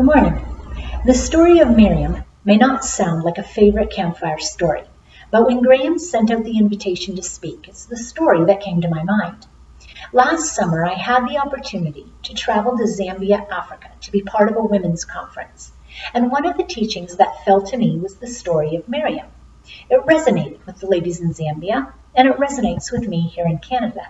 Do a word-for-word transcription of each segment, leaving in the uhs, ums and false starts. Good morning. The story of Miriam may not sound like a favorite campfire story, but when Graham sent out the invitation to speak, it's the story that came to my mind. Last summer, I had the opportunity to travel to Zambia, Africa, to be part of a women's conference, and one of the teachings that fell to me was the story of Miriam. It resonated with the ladies in Zambia, and it resonates with me here in Canada.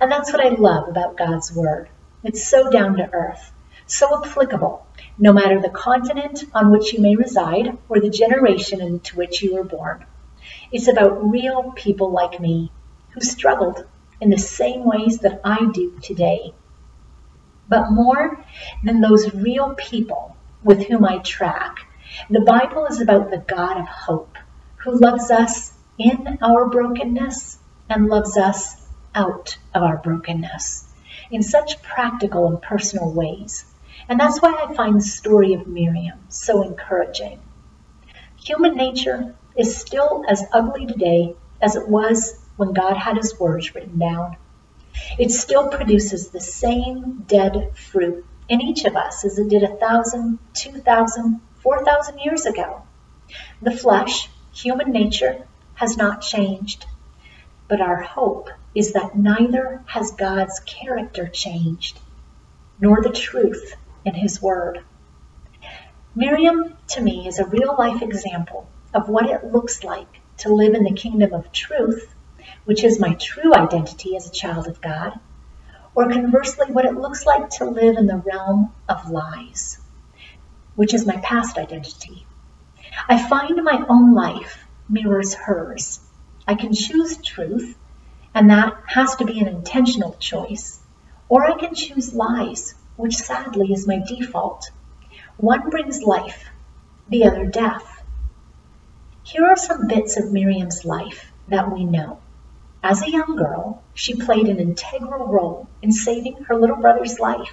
And that's what I love about God's Word. It's so down to earth, so applicable, no matter the continent on which you may reside or the generation into which you were born. It's about real people like me who struggled in the same ways that I do today. But more than those real people with whom I track, the Bible is about the God of hope, who loves us in our brokenness and loves us out of our brokenness in such practical and personal ways. And that's why I find the story of Miriam so encouraging. Human nature is still as ugly today as it was when God had his words written down. It still produces the same dead fruit in each of us as it did a thousand, two thousand, four thousand years ago. The flesh, human nature, has not changed. But our hope is that neither has God's character changed, nor the truth in his word. Miriam, to me, is a real-life example of what it looks like to live in the kingdom of truth, which is my true identity as a child of God, or conversely, what it looks like to live in the realm of lies, which is my past identity. I find my own life mirrors hers. I can choose truth, and that has to be an intentional choice, or I can choose lies, which sadly is my default. One brings life, the other death. Here are some bits of Miriam's life that we know. As a young girl, she played an integral role in saving her little brother's life.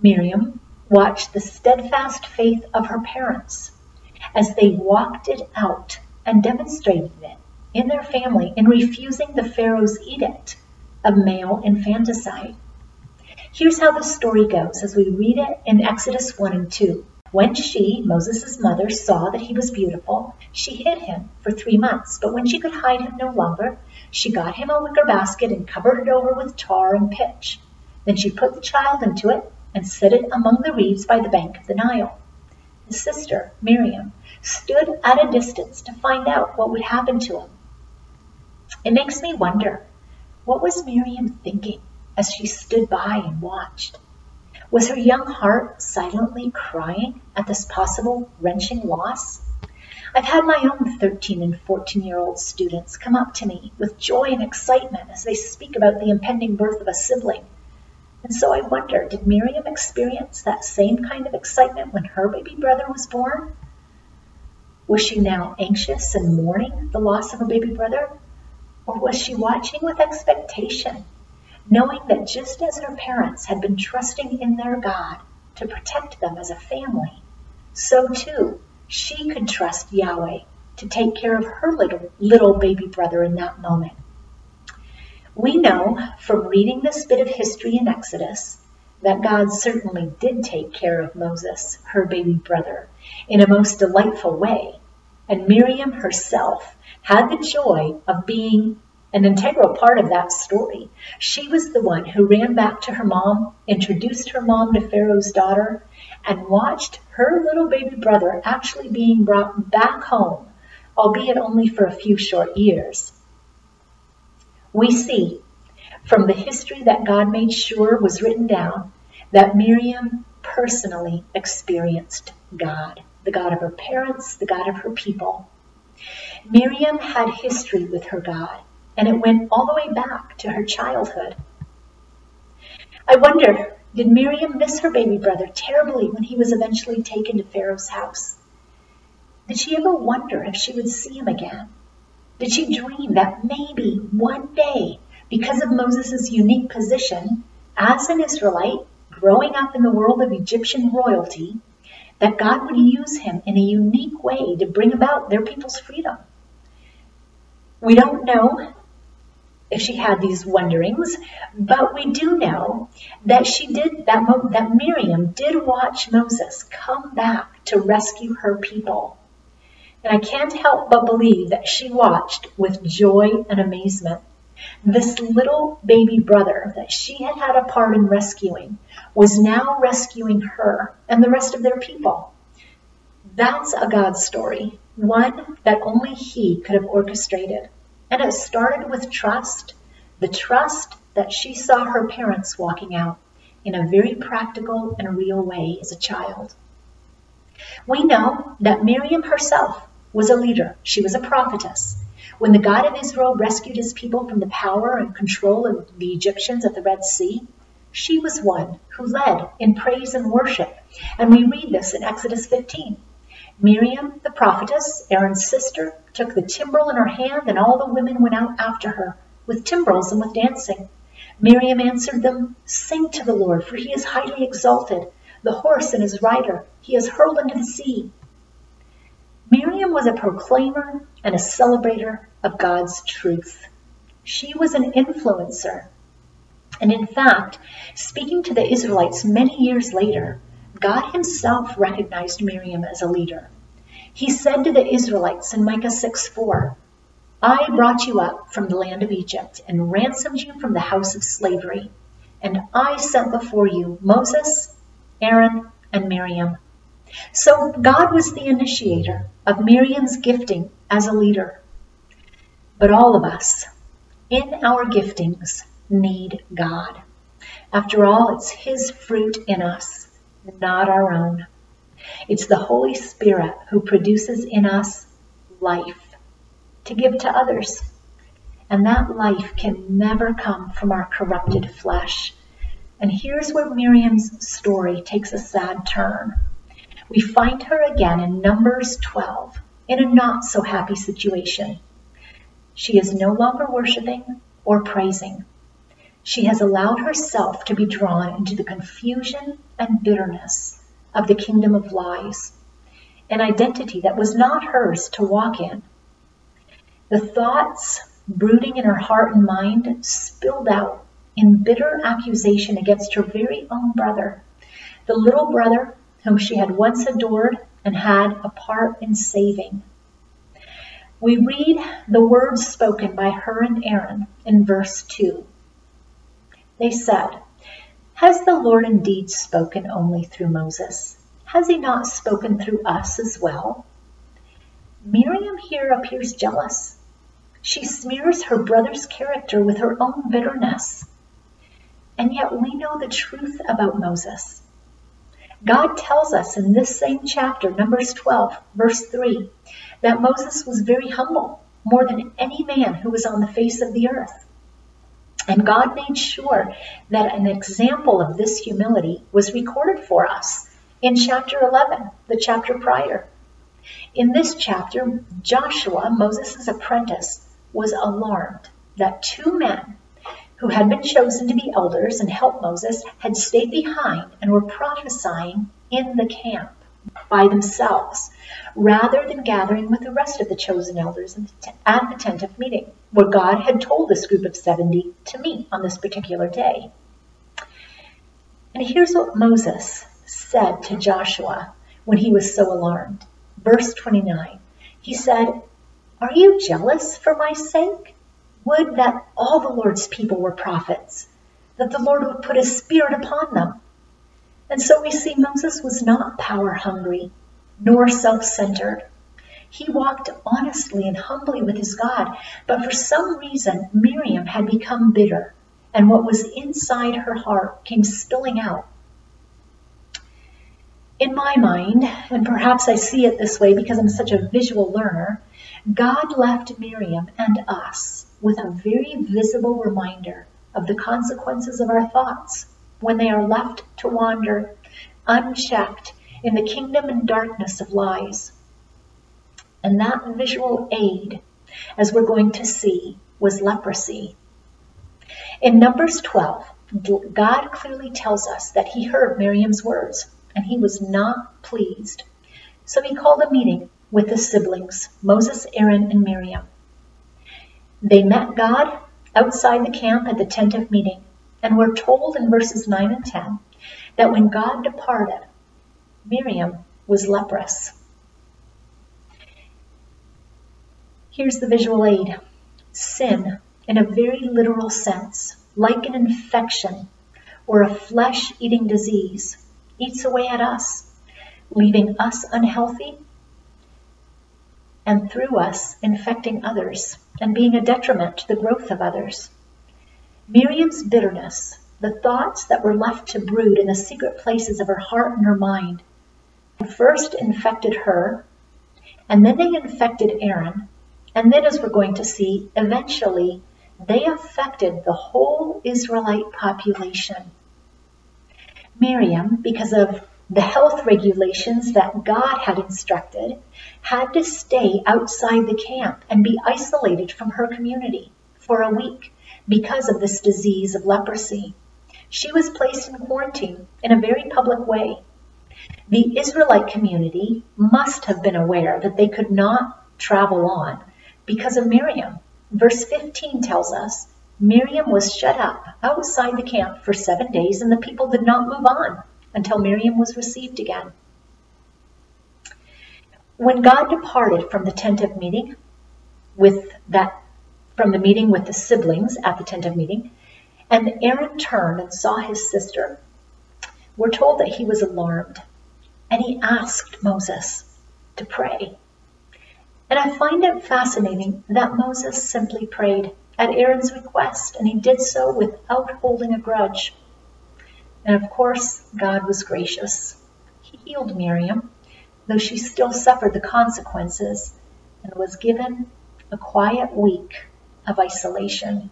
Miriam watched the steadfast faith of her parents as they walked it out and demonstrated it in their family in refusing the Pharaoh's edict of male infanticide. Here's how the story goes as we read it in Exodus one and two. When she, Moses' mother, saw that he was beautiful, she hid him for three months. But when she could hide him no longer, she got him a wicker basket and covered it over with tar and pitch. Then she put the child into it and set it among the reeds by the bank of the Nile. His sister, Miriam, stood at a distance to find out what would happen to him. It makes me wonder, what was Miriam thinking as she stood by and watched? Was her young heart silently crying at this possible wrenching loss? I've had my own thirteen and fourteen-year-old students come up to me with joy and excitement as they speak about the impending birth of a sibling. And so I wonder, did Miriam experience that same kind of excitement when her baby brother was born? Was she now anxious and mourning the loss of her baby brother? Or was she watching with expectation, knowing that just as her parents had been trusting in their God to protect them as a family, so too she could trust Yahweh to take care of her little, little baby brother in that moment? We know from reading this bit of history in Exodus that God certainly did take care of Moses, her baby brother, in a most delightful way, and Miriam herself had the joy of being an integral part of that story. She was the one who ran back to her mom, introduced her mom to Pharaoh's daughter, and watched her little baby brother actually being brought back home, albeit only for a few short years. We see from the history that God made sure was written down that Miriam personally experienced God, the God of her parents, the God of her people. Miriam had history with her God, and it went all the way back to her childhood. I wonder, did Miriam miss her baby brother terribly when he was eventually taken to Pharaoh's house? Did she ever wonder if she would see him again? Did she dream that maybe one day, because of Moses' unique position as an Israelite growing up in the world of Egyptian royalty, that God would use him in a unique way to bring about their people's freedom? We don't know if she had these wonderings, but we do know that she did that. That Miriam did watch Moses come back to rescue her people, and I can't help but believe that she watched with joy and amazement. This little baby brother that she had had a part in rescuing was now rescuing her and the rest of their people. That's a God story, one that only He could have orchestrated. And it started with trust, the trust that she saw her parents walking out in a very practical and real way as a child. We know that Miriam herself was a leader. She was a prophetess. When the God of Israel rescued his people from the power and control of the Egyptians at the Red Sea, she was one who led in praise and worship. And we read this in Exodus fifteen. Miriam, the prophetess, Aaron's sister, took the timbrel in her hand, and all the women went out after her with timbrels and with dancing. Miriam answered them, "Sing to the Lord, for he is highly exalted. The horse and his rider he has hurled into the sea." Miriam was a proclaimer and a celebrator of God's truth. She was an influencer. And in fact, speaking to the Israelites many years later, God himself recognized Miriam as a leader. He said to the Israelites in Micah six four, "I brought you up from the land of Egypt and ransomed you from the house of slavery. And I sent before you Moses, Aaron, and Miriam." So God was the initiator of Miriam's gifting as a leader. But all of us, in our giftings, need God. After all, it's his fruit in us, not our own. It's the Holy Spirit who produces in us life to give to others. And that life can never come from our corrupted flesh. And here's where Miriam's story takes a sad turn. We find her again in Numbers twelve, in a not-so-happy situation. She is no longer worshiping or praising. She has allowed herself to be drawn into the confusion and bitterness of the kingdom of lies, an identity that was not hers to walk in. The thoughts brooding in her heart and mind spilled out in bitter accusation against her very own brother, the little brother whom she had once adored and had a part in saving. We read the words spoken by her and Aaron in verse two. They said, "Has the Lord indeed spoken only through Moses? Has he not spoken through us as well?" Miriam here appears jealous. She smears her brother's character with her own bitterness. And yet we know the truth about Moses. God tells us in this same chapter, Numbers twelve, verse three, that Moses was very humble, more than any man who was on the face of the earth. And God made sure that an example of this humility was recorded for us in chapter eleven, the chapter prior. In this chapter, Joshua, Moses' apprentice, was alarmed that two men who had been chosen to be elders and help Moses had stayed behind and were prophesying in the camp by themselves, rather than gathering with the rest of the chosen elders at the tent of meeting, where God had told this group of seventy to meet on this particular day. And here's what Moses said to Joshua when he was so alarmed. Verse twenty-nine, he said, "Are you jealous for my sake? Would that all the Lord's people were prophets, that the Lord would put his spirit upon them." And so we see Moses was not power-hungry, nor self-centered. He walked honestly and humbly with his God, but for some reason, Miriam had become bitter, and what was inside her heart came spilling out. In my mind, and perhaps I see it this way because I'm such a visual learner, God left Miriam and us with a very visible reminder of the consequences of our thoughts when they are left to wander unchecked in the kingdom and darkness of lies. And that visual aid, as we're going to see, was leprosy. In Numbers twelve, God clearly tells us that he heard Miriam's words, and he was not pleased. So he called a meeting with the siblings, Moses, Aaron, and Miriam. They met God, outside the camp at the tent of meeting. And we're told in verses nine and ten that when God departed, Miriam was leprous. Here's the visual aid. Sin, in a very literal sense, like an infection or a flesh-eating disease, eats away at us, leaving us unhealthy, and through us infecting others and being a detriment to the growth of others. Miriam's bitterness, the thoughts that were left to brood in the secret places of her heart and her mind, first infected her, and then they infected Aaron, and then, as we're going to see, eventually they affected the whole Israelite population. Miriam, because of the health regulations that God had instructed, had to stay outside the camp and be isolated from her community for a week because of this disease of leprosy. She was placed in quarantine in a very public way. The Israelite community must have been aware that they could not travel on because of Miriam. Verse fifteen tells us Miriam was shut up outside the camp for seven days, and the people did not move on until Miriam was received again. When God departed from the tent of meeting with that, from the meeting with the siblings at the tent of meeting, and Aaron turned and saw his sister, we're told that he was alarmed, and he asked Moses to pray. And I find it fascinating that Moses simply prayed at Aaron's request, and he did so without holding a grudge. And of course, God was gracious. He healed Miriam, though she still suffered the consequences, and was given a quiet week of isolation.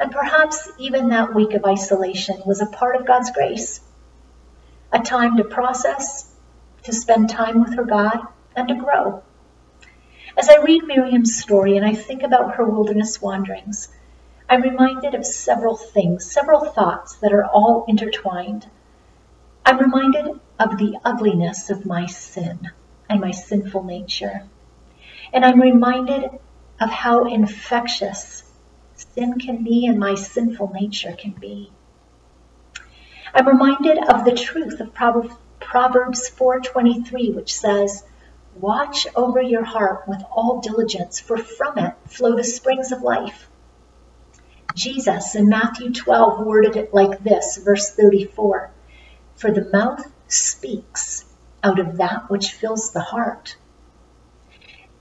And perhaps even that week of isolation was a part of God's grace, a time to process, to spend time with her God, and to grow. As I read Miriam's story and I think about her wilderness wanderings, I'm reminded of several things, several thoughts that are all intertwined. I'm reminded of the ugliness of my sin and my sinful nature. And I'm reminded of how infectious sin can be and my sinful nature can be. I'm reminded of the truth of Proverbs four twenty-three, which says, "Watch over your heart with all diligence, for from it flow the springs of life." Jesus in Matthew twelve worded it like this, verse thirty-four, "For the mouth speaks out of that which fills the heart."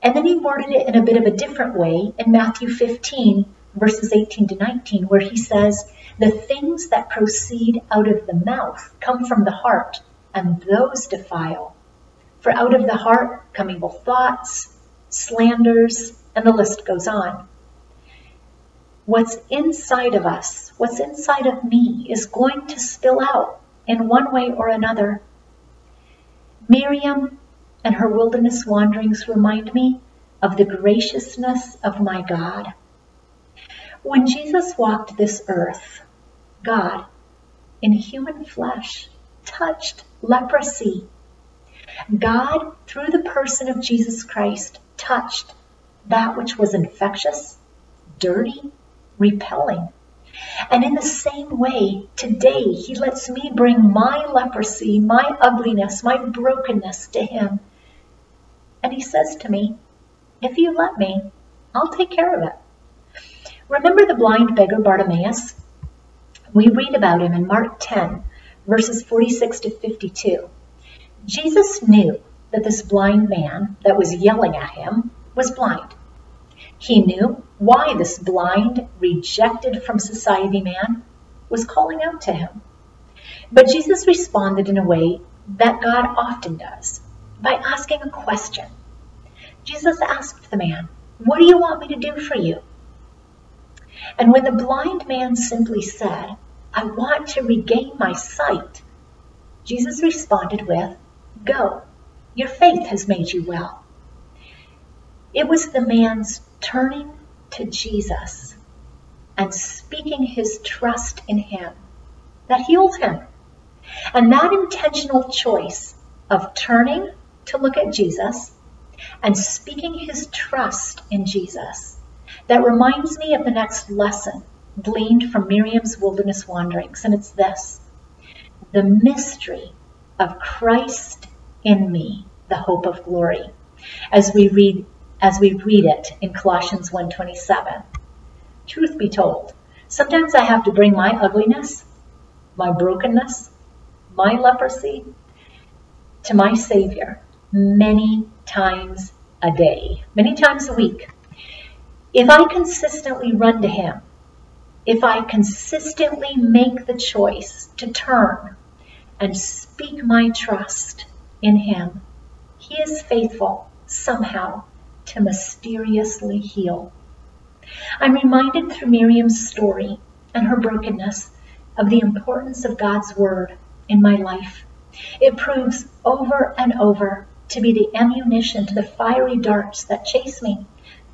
And then he worded it in a bit of a different way in Matthew fifteen, verses eighteen to nineteen, where he says, "The things that proceed out of the mouth come from the heart, and those defile. For out of the heart come evil thoughts, slanders," and the list goes on. What's inside of us, what's inside of me, is going to spill out in one way or another. Miriam and her wilderness wanderings remind me of the graciousness of my God. When Jesus walked this earth, God, in human flesh, touched leprosy. God, through the person of Jesus Christ, touched that which was infectious, dirty, repelling. And in the same way, today, he lets me bring my leprosy, my ugliness, my brokenness to him. And he says to me, "If you let me, I'll take care of it." Remember the blind beggar Bartimaeus? We read about him in Mark ten, verses forty-six to fifty-two. Jesus knew that this blind man that was yelling at him was blind. He knew why this blind, rejected from society man was calling out to him. But Jesus responded in a way that God often does, by asking a question. Jesus asked the man, "What do you want me to do for you?" And when the blind man simply said, "I want to regain my sight," Jesus responded with, "Go, your faith has made you well." It was the man's turning to Jesus and speaking his trust in him that healed him. And that intentional choice of turning to look at Jesus and speaking his trust in Jesus that reminds me of the next lesson gleaned from Miriam's wilderness wanderings, and it's this: the mystery of Christ in me, the hope of glory, as we read as we read it in Colossians one twenty-seven. Truth be told, sometimes I have to bring my ugliness, my brokenness, my leprosy to my Savior many times a day, many times a week. If I consistently run to Him, if I consistently make the choice to turn and speak my trust in Him, He is faithful somehow to mysteriously heal. I'm reminded through Miriam's story and her brokenness of the importance of God's Word in my life. It proves over and over to be the ammunition to the fiery darts that chase me,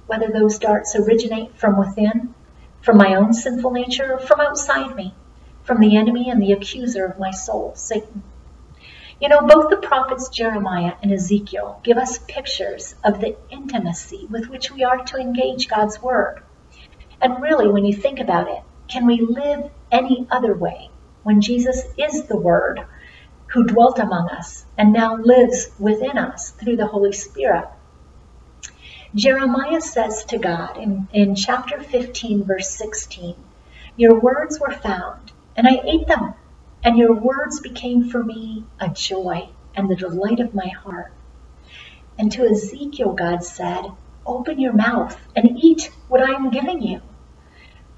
whether those darts originate from within, from my own sinful nature, or from outside me, from the enemy and the accuser of my soul, Satan. You know, both the prophets Jeremiah and Ezekiel give us pictures of the intimacy with which we are to engage God's Word. And really, when you think about it, can we live any other way when Jesus is the Word who dwelt among us and now lives within us through the Holy Spirit? Jeremiah says to God in, in chapter fifteen, verse sixteen, "Your words were found, and I ate them, and your words became for me a joy and the delight of my heart." And to Ezekiel, God said, "Open your mouth and eat what I am giving you."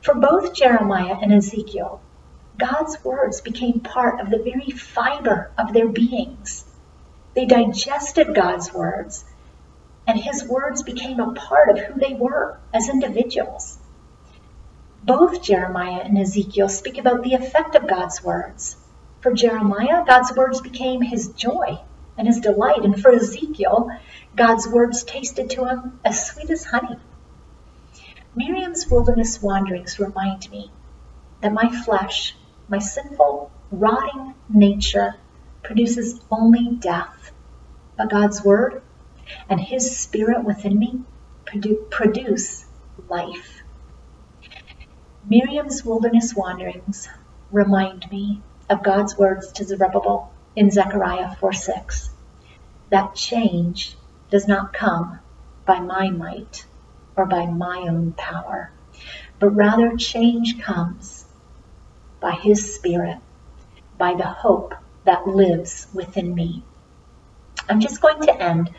For both Jeremiah and Ezekiel, God's words became part of the very fiber of their beings. They digested God's words, and His words became a part of who they were as individuals. Both Jeremiah and Ezekiel speak about the effect of God's words. For Jeremiah, God's words became his joy and his delight. And for Ezekiel, God's words tasted to him as sweet as honey. Miriam's wilderness wanderings remind me that my flesh, my sinful, rotting nature, produces only death. But God's Word and His Spirit within me produce life. Miriam's wilderness wanderings remind me of God's words to Zerubbabel in Zechariah four six, that change does not come by my might or by my own power, but rather change comes by His Spirit, by the hope that lives within me. I'm just going to end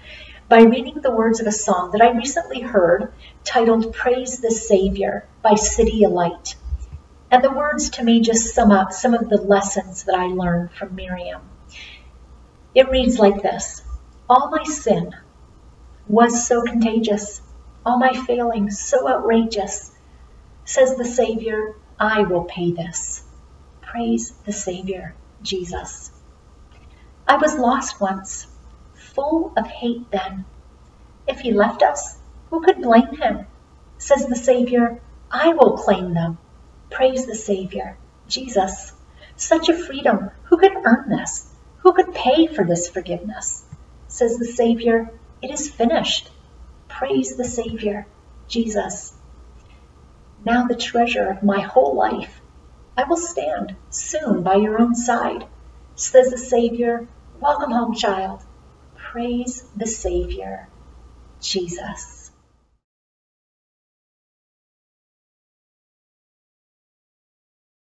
by reading the words of a song that I recently heard titled "Praise the Savior" by City Alight. And the words to me just sum up some of the lessons that I learned from Miriam. It reads like this: "All my sin was so contagious, all my failings so outrageous. Says the Savior, I will pay this. Praise the Savior, Jesus. I was lost once, full of hate then. If He left us, who could blame Him? Says the Savior, I will claim them. Praise the Savior, Jesus. Such a freedom, who could earn this? Who could pay for this forgiveness? Says the Savior, it is finished. Praise the Savior, Jesus. Now the treasure of my whole life, I will stand soon by your own side. Says the Savior, welcome home, child. Praise the Savior, Jesus."